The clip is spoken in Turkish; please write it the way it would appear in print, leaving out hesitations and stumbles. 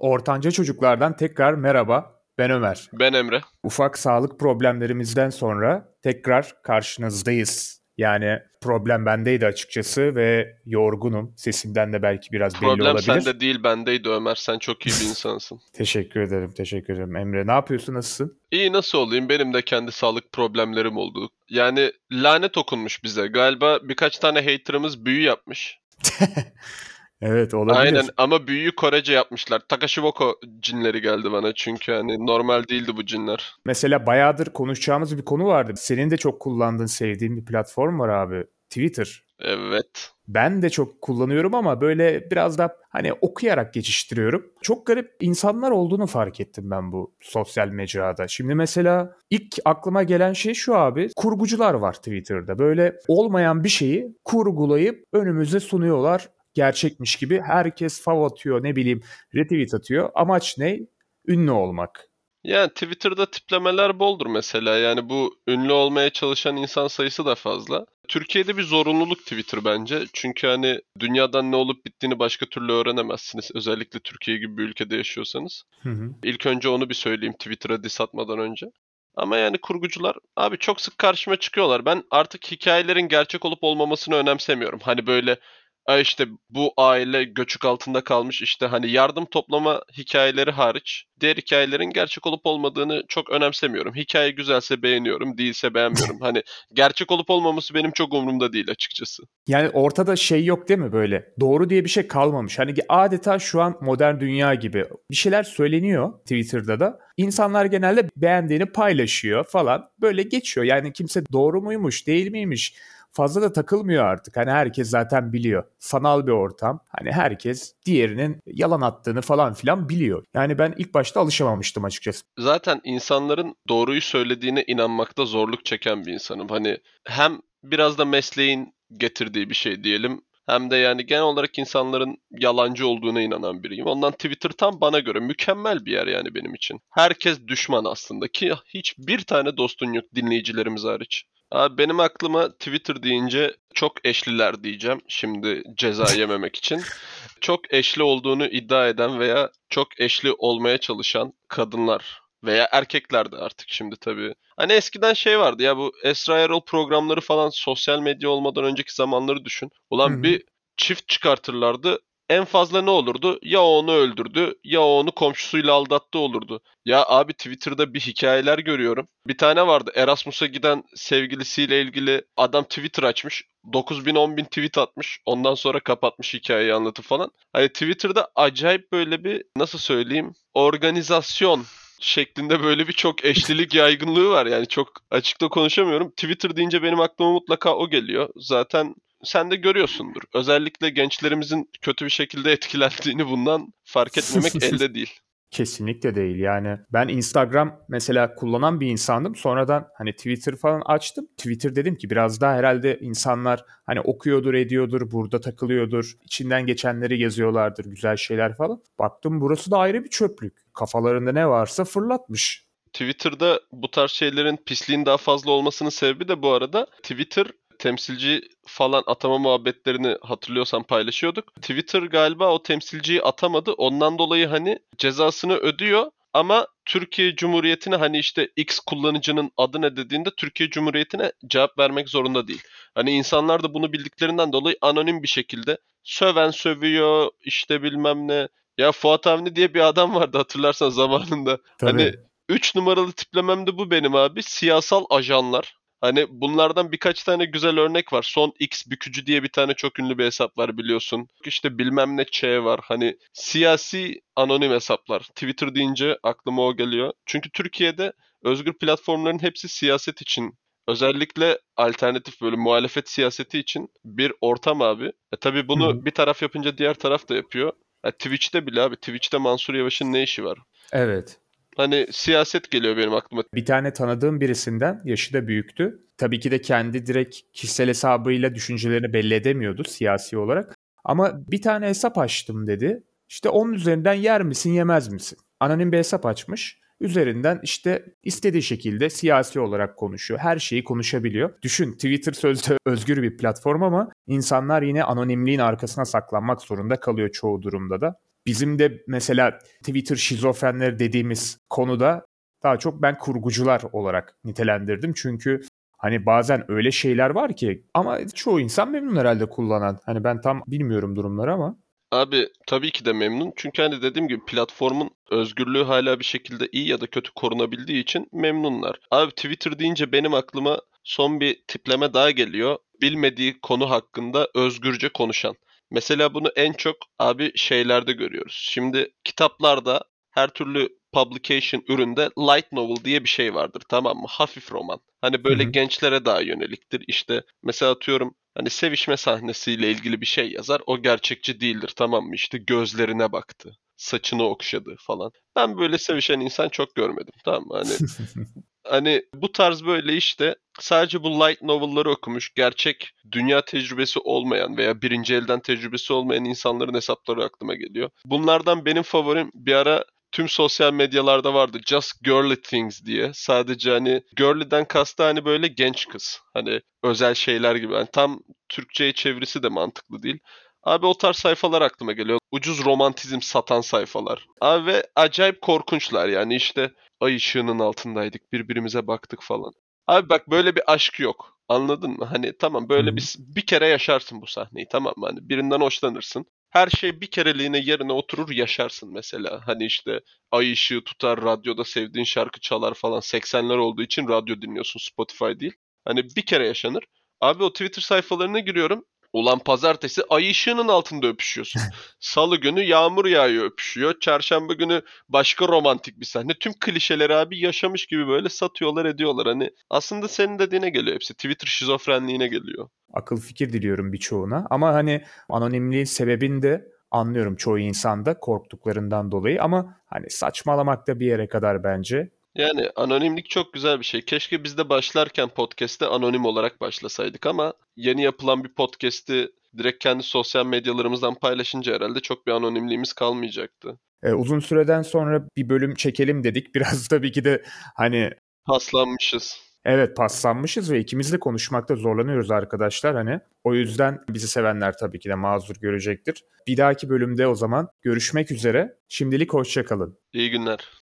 Ortanca çocuklardan tekrar merhaba. Ben Ömer. Ben Emre. Ufak sağlık problemlerimizden sonra tekrar karşınızdayız. Yani problem bendeydi açıkçası ve yorgunum. Sesimden de belki biraz belli olabilir. Problem sende değil, bendeydi Ömer. Sen çok iyi bir insansın. Teşekkür ederim. Emre, ne yapıyorsun? Nasılsın? İyi, nasıl olayım? Benim de kendi sağlık problemlerim oldu. Yani lanet okunmuş bize. Galiba birkaç tane haterımız büyü yapmış. Evet, olabilir. Aynen, ama büyüyü Korece yapmışlar. Takashi Voko cinleri geldi bana, çünkü hani normal değildi bu cinler. Mesela bayağıdır konuşacağımız bir konu vardı. Senin de çok kullandığın, sevdiğin bir platform var abi. Twitter. Evet. Ben de çok kullanıyorum ama böyle biraz da hani okuyarak geçiştiriyorum. Çok garip insanlar olduğunu fark ettim ben bu sosyal mecrada. Şimdi mesela ilk aklıma gelen şey şu abi. Kurgucular var Twitter'da. Böyle olmayan bir şeyi kurgulayıp önümüze sunuyorlar. Gerçekmiş gibi herkes fav atıyor, ne bileyim retweet atıyor. Amaç ne? Ünlü olmak. Yani Twitter'da tiplemeler boldur mesela. Yani bu ünlü olmaya çalışan insan sayısı da fazla. Türkiye'de bir zorunluluk Twitter bence. Çünkü hani dünyadan ne olup bittiğini başka türlü öğrenemezsiniz. Özellikle Türkiye gibi bir ülkede yaşıyorsanız. Hı. İlk önce onu bir söyleyeyim Twitter'a diss atmadan önce. Ama yani kurgucular abi çok sık karşıma çıkıyorlar. Ben artık hikayelerin gerçek olup olmamasını önemsemiyorum. Hani böyle... İşte bu aile göçük altında kalmış, işte hani yardım toplama hikayeleri hariç diğer hikayelerin gerçek olup olmadığını çok önemsemiyorum. Hikaye güzelse beğeniyorum, değilse beğenmiyorum. Hani gerçek olup olmaması benim çok umurumda değil açıkçası. Yani ortada şey yok değil mi böyle? Doğru diye bir şey kalmamış. Hani adeta şu an modern dünya gibi bir şeyler söyleniyor Twitter'da da. İnsanlar genelde beğendiğini paylaşıyor falan, böyle geçiyor. Yani kimse doğru muymuş, değil miymiş? Fazla da takılmıyor artık. Hani herkes zaten biliyor. Sanal bir ortam. Hani herkes diğerinin yalan attığını falan filan biliyor. Yani ben ilk başta alışamamıştım açıkçası. Zaten insanların doğruyu söylediğine inanmakta zorluk çeken bir insanım. Hani hem biraz da mesleğin getirdiği bir şey diyelim. Hem de yani genel olarak insanların yalancı olduğuna inanan biriyim. Ondan Twitter tam bana göre mükemmel bir yer yani benim için. Herkes düşman aslında ki hiçbir tane dostun yok dinleyicilerimiz hariç. Abi benim aklıma Twitter deyince çok eşliler diyeceğim şimdi ceza yememek için. Çok eşli olduğunu iddia eden veya çok eşli olmaya çalışan kadınlar veya erkekler de artık şimdi tabii. Hani eskiden şey vardı ya, bu Esra Erol programları falan, sosyal medya olmadan önceki zamanları düşün. Ulan bir çift çıkartırlardı. En fazla ne olurdu? Ya onu öldürdü ya onu komşusuyla aldattı olurdu. Ya abi Twitter'da bir hikayeler görüyorum. Bir tane vardı, Erasmus'a giden sevgilisiyle ilgili adam Twitter açmış. 9.000-10.000 tweet atmış. Ondan sonra kapatmış hikayeyi anlatıp falan. Hani Twitter'da acayip böyle bir, nasıl söyleyeyim, organizasyon şeklinde böyle bir çok eşlilik yaygınlığı var. Yani çok açıkta konuşamıyorum. Twitter deyince benim aklıma mutlaka o geliyor. Zaten... Sen de görüyorsundur. Özellikle gençlerimizin kötü bir şekilde etkilendiğini bundan fark etmemek elde değil. Kesinlikle değil yani. Ben Instagram mesela kullanan bir insandım. Sonradan hani Twitter falan açtım. Twitter dedim ki biraz daha herhalde insanlar hani okuyordur, ediyordur, burada takılıyordur. İçinden geçenleri yazıyorlardır, güzel şeyler falan. Baktım burası da ayrı bir çöplük. Kafalarında ne varsa fırlatmış. Twitter'da bu tarz şeylerin, pisliğin daha fazla olmasının sebebi de bu arada Twitter... Temsilci falan atama muhabbetlerini hatırlıyorsan paylaşıyorduk. Twitter galiba o temsilciyi atamadı. Ondan dolayı hani cezasını ödüyor ama Türkiye Cumhuriyeti'ne hani işte X kullanıcının adı ne dediğinde Türkiye Cumhuriyeti'ne cevap vermek zorunda değil. Hani insanlar da bunu bildiklerinden dolayı anonim bir şekilde söven sövüyor, işte bilmem ne. Ya Fuat Avni diye bir adam vardı hatırlarsan zamanında. Tabii. Hani 3 numaralı tiplemem de bu benim abi. Siyasal ajanlar. Hani bunlardan birkaç tane güzel örnek var. Son X bükücü diye bir tane çok ünlü bir hesap var biliyorsun. İşte bilmem ne Ç var. Hani siyasi anonim hesaplar. Twitter deyince aklıma o geliyor. Çünkü Türkiye'de özgür platformların hepsi siyaset için. Özellikle alternatif böyle muhalefet siyaseti için bir ortam abi. Tabii bunu bir taraf yapınca diğer taraf da yapıyor. Twitch'te bile abi. Twitch'te Mansur Yavaş'ın ne işi var? Evet. Hani siyaset geliyor benim aklıma. Bir tane tanıdığım birisinden, yaşı da büyüktü. Tabii ki de kendi direkt kişisel hesabıyla düşüncelerini belli edemiyordu siyasi olarak. Ama bir tane hesap açtım dedi. İşte onun üzerinden yer misin yemez misin? Anonim bir hesap açmış. Üzerinden işte istediği şekilde siyasi olarak konuşuyor. Her şeyi konuşabiliyor. Düşün, Twitter sözde özgür bir platform ama insanlar yine anonimliğin arkasına saklanmak zorunda kalıyor çoğu durumda da. Bizim de mesela Twitter şizofrenleri dediğimiz konuda daha çok ben kurgucular olarak nitelendirdim. Çünkü hani bazen öyle şeyler var ki ama çoğu insan memnun herhalde kullanan. Hani ben tam bilmiyorum durumları ama. Abi tabii ki de memnun. Çünkü hani dediğim gibi platformun özgürlüğü hala bir şekilde iyi ya da kötü korunabildiği için memnunlar. Abi Twitter deyince benim aklıma son bir tipleme daha geliyor. Bilmediği konu hakkında özgürce konuşan. Mesela bunu en çok abi şeylerde görüyoruz. Şimdi kitaplarda her türlü publication üründe light novel diye bir şey vardır, tamam mı? Hafif roman. Hani böyle gençlere daha yöneliktir. İşte mesela atıyorum hani sevişme sahnesiyle ilgili bir şey yazar. O gerçekçi değildir, tamam mı? İşte gözlerine baktı, saçını okşadı falan. Ben böyle sevişen insan çok görmedim, tamam mı? Hani hani bu tarz böyle işte sadece bu light novel'ları okumuş, gerçek dünya tecrübesi olmayan veya birinci elden tecrübesi olmayan insanların hesapları aklıma geliyor. Bunlardan benim favorim bir ara tüm sosyal medyalarda vardı. Just girly things diye. Sadece hani girly'den kastı hani böyle genç kız. Hani özel şeyler gibi. Yani tam Türkçe'ye çevirisi de mantıklı değil. Abi o tarz sayfalar aklıma geliyor. Ucuz romantizm satan sayfalar. Abi ve acayip korkunçlar yani işte ay ışığının altındaydık, birbirimize baktık falan. Abi bak böyle bir aşk yok. Anladın mı? Hani tamam böyle bir kere yaşarsın bu sahneyi, tamam mı? Hani birinden hoşlanırsın. Her şey bir kereliğine yerine oturur yaşarsın mesela. Hani işte ay ışığı tutar, radyoda sevdiğin şarkı çalar falan. 80'ler olduğu için radyo dinliyorsun, Spotify değil. Hani bir kere yaşanır. Abi o Twitter sayfalarına giriyorum. Ulan pazartesi ay ışığının altında öpüşüyorsun. Salı günü yağmur yağıyor, öpüşüyor. Çarşamba günü başka romantik bir sahne. Tüm klişeleri abi yaşamış gibi böyle satıyorlar, ediyorlar. Hani aslında senin dediğine geliyor hepsi. Twitter şizofrenliğine geliyor. Akıl fikir diliyorum birçoğuna. Ama hani anonimliğin sebebini de anlıyorum çoğu insanda, korktuklarından dolayı. Ama hani saçmalamak da bir yere kadar bence. Yani anonimlik çok güzel bir şey. Keşke biz de başlarken podcast'te anonim olarak başlasaydık ama yeni yapılan bir podcast'i direkt kendi sosyal medyalarımızdan paylaşınca herhalde çok bir anonimliğimiz kalmayacaktı. Uzun süreden sonra bir bölüm çekelim dedik. Biraz tabii ki de hani paslanmışız. Evet, paslanmışız ve ikimiz de konuşmakta zorlanıyoruz arkadaşlar hani. O yüzden bizi sevenler tabii ki de mazur görecektir. Bir dahaki bölümde o zaman görüşmek üzere. Şimdilik hoşça kalın. İyi günler.